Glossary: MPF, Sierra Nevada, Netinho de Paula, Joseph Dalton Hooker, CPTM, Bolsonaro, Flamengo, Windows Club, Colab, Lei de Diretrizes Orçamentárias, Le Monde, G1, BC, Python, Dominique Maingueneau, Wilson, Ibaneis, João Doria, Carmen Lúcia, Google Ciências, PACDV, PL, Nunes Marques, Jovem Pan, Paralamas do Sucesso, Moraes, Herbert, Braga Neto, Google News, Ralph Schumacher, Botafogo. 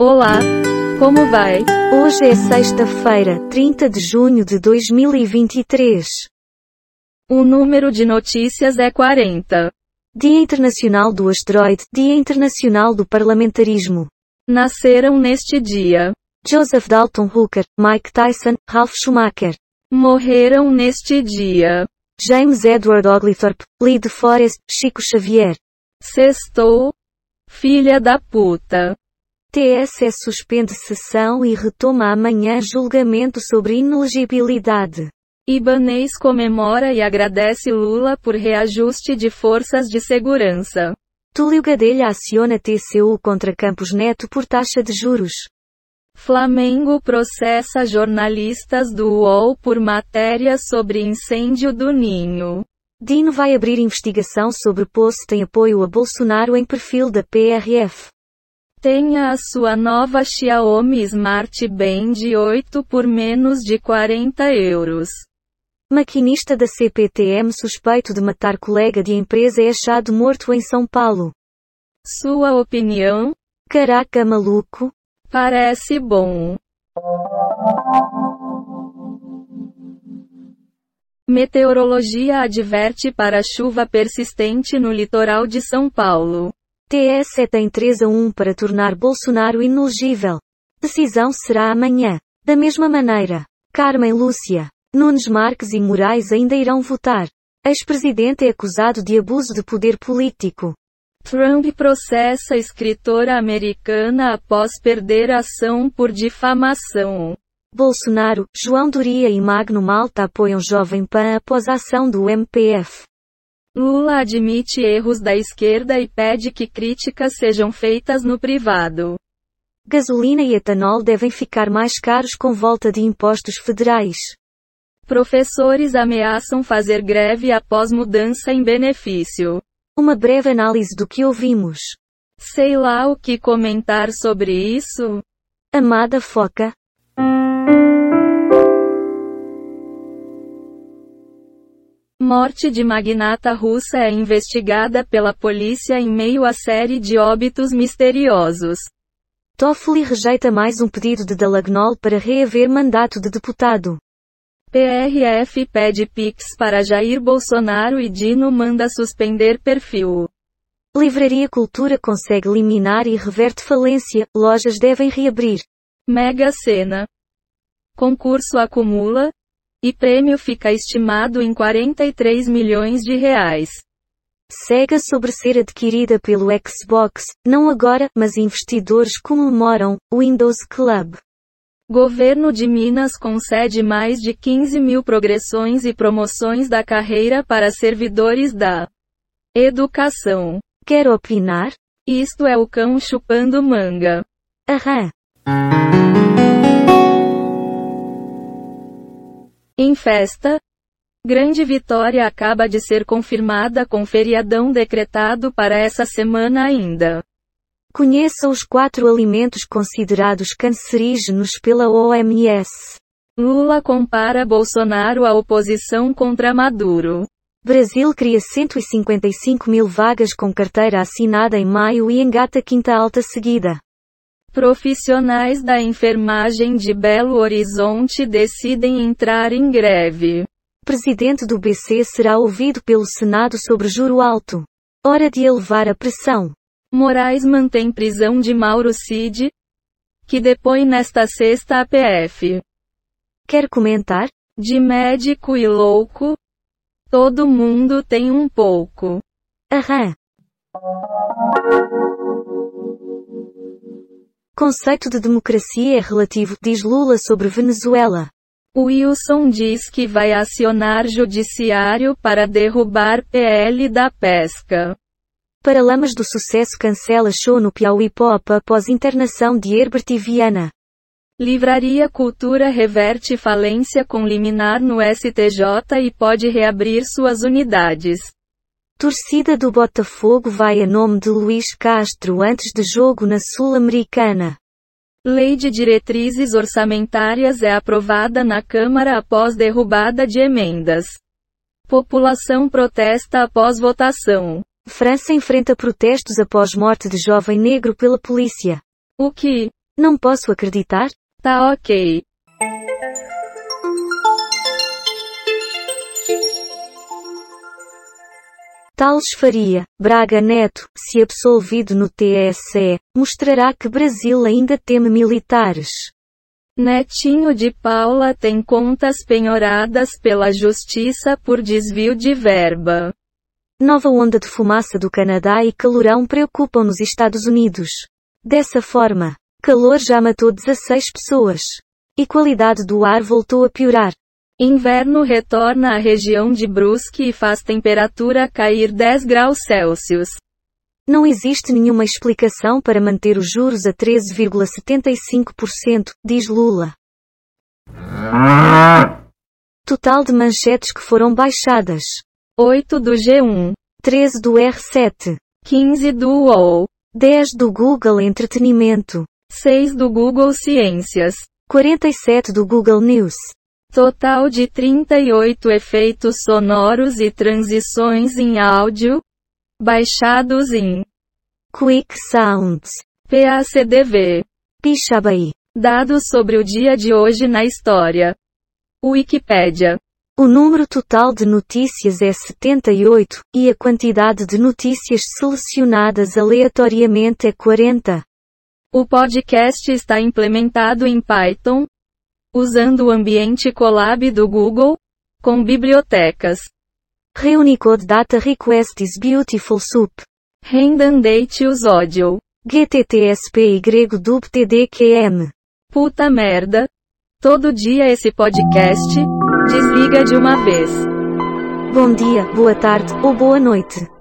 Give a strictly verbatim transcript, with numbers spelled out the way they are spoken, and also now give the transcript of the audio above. Olá, como vai? Hoje é sexta-feira, trinta de junho de dois mil e vinte e três. O número de notícias é quarenta. Dia Internacional do Asteroide, Dia Internacional do Parlamentarismo. Nasceram neste dia Joseph Dalton Hooker, Mike Tyson, Ralph Schumacher. Morreram neste dia James Edward Oglethorpe, Lee de Chico Xavier. Sextou, filha da puta. T S E suspende sessão e retoma amanhã julgamento sobre inelegibilidade. Ibaneis comemora e agradece Lula por reajuste de forças de segurança. Túlio Gadelha aciona T C U contra Campos Neto por taxa de juros. Flamengo processa jornalistas do U O L por matéria sobre incêndio do Ninho. Dino vai abrir investigação sobre post em apoio a Bolsonaro em perfil da P R F. Tenha a sua nova Xiaomi Smart Band oito por menos de quarenta euros. Maquinista da C P T M suspeito de matar colega de empresa é achado morto em São Paulo. Sua opinião? Caraca, maluco. Parece bom. Meteorologia adverte para chuva persistente no litoral de São Paulo. T S E tem três a um para tornar Bolsonaro inelegível. Decisão será amanhã. Da mesma maneira, Carmen Lúcia, Nunes Marques e Moraes ainda irão votar. Ex-presidente é acusado de abuso de poder político. Trump processa escritora americana após perder ação por difamação. Bolsonaro, João Doria e Magno Malta apoiam Jovem Pan após a ação do M P F. Lula admite erros da esquerda e pede que críticas sejam feitas no privado. Gasolina e etanol devem ficar mais caros com volta de impostos federais. Professores ameaçam fazer greve após mudança em benefício. Uma breve análise do que ouvimos. Sei lá o que comentar sobre isso. Amada Foca. Morte de magnata russa é investigada pela polícia em meio a série de óbitos misteriosos. Toffoli rejeita mais um pedido de Dallagnol para reaver mandato de deputado. P R F pede Pix para Jair Bolsonaro e Dino manda suspender perfil. Livraria Cultura consegue liminar e reverte falência, lojas devem reabrir. Mega Sena. Concurso acumula e prêmio fica estimado em quarenta e três milhões de reais. Sega sobre ser adquirida pelo Xbox, não agora, mas investidores comemoram, Windows Club. Governo de Minas concede mais de quinze mil progressões e promoções da carreira para servidores da educação. Quer opinar? Isto é o cão chupando manga. Aham. Em festa, grande vitória acaba de ser confirmada com feriadão decretado para essa semana ainda. Conheça os quatro alimentos considerados cancerígenos pela O M S. Lula compara Bolsonaro à oposição contra Maduro. Brasil cria cento e cinquenta e cinco mil vagas com carteira assinada em maio e engata quinta alta seguida. Profissionais da enfermagem de Belo Horizonte decidem entrar em greve. Presidente do B C será ouvido pelo Senado sobre juro alto. Hora de elevar a pressão. Moraes mantém prisão de Mauro Cid, que depõe nesta sexta a P F. Quer comentar? De médico e louco, todo mundo tem um pouco. Aham. Conceito de democracia é relativo, diz Lula sobre Venezuela. Wilson diz que vai acionar judiciário para derrubar P L da pesca. Paralamas do Sucesso cancela show no Piauí Pop após internação de Herbert e Viana. Livraria Cultura reverte falência com liminar no S T J e pode reabrir suas unidades. Torcida do Botafogo vai a nome de Luiz Castro antes de jogo na Sul-Americana. Lei de diretrizes orçamentárias é aprovada na Câmara após derrubada de emendas. População protesta após votação. França enfrenta protestos após morte de jovem negro pela polícia. O que Não posso acreditar? Tá ok. Tales Faria, Braga Neto, se absolvido no T S E, mostrará que Brasil ainda teme militares. Netinho de Paula tem contas penhoradas pela Justiça por desvio de verba. Nova onda de fumaça do Canadá e calorão preocupam nos Estados Unidos. Dessa forma, calor já matou dezesseis pessoas. E qualidade do ar voltou a piorar. Inverno retorna à região de Brusque e faz temperatura cair dez graus Celsius. Não existe nenhuma explicação para manter os juros a treze vírgula setenta e cinco por cento, diz Lula. Total de manchetes que foram baixadas: oito do G um, treze do R sete, quinze do U O L, dez do Google Entretenimento, seis do Google Ciências, quarenta e sete do Google News. Total de trinta e oito efeitos sonoros e transições em áudio, baixados em Quick Sounds, P A C D V, Pixabay. Dados sobre o dia de hoje na história. Wikipédia. O número total de notícias é setenta e oito, e a quantidade de notícias selecionadas aleatoriamente é quarenta. O podcast está implementado em Python, usando o ambiente Colab do Google, com bibliotecas. Reunicode Data Request is Beautiful Soup. Rendan Date Us Audio. G T T S P Y D B T D Q M. Puta merda. Todo dia esse podcast, desliga de uma vez. Bom dia, boa tarde ou boa noite.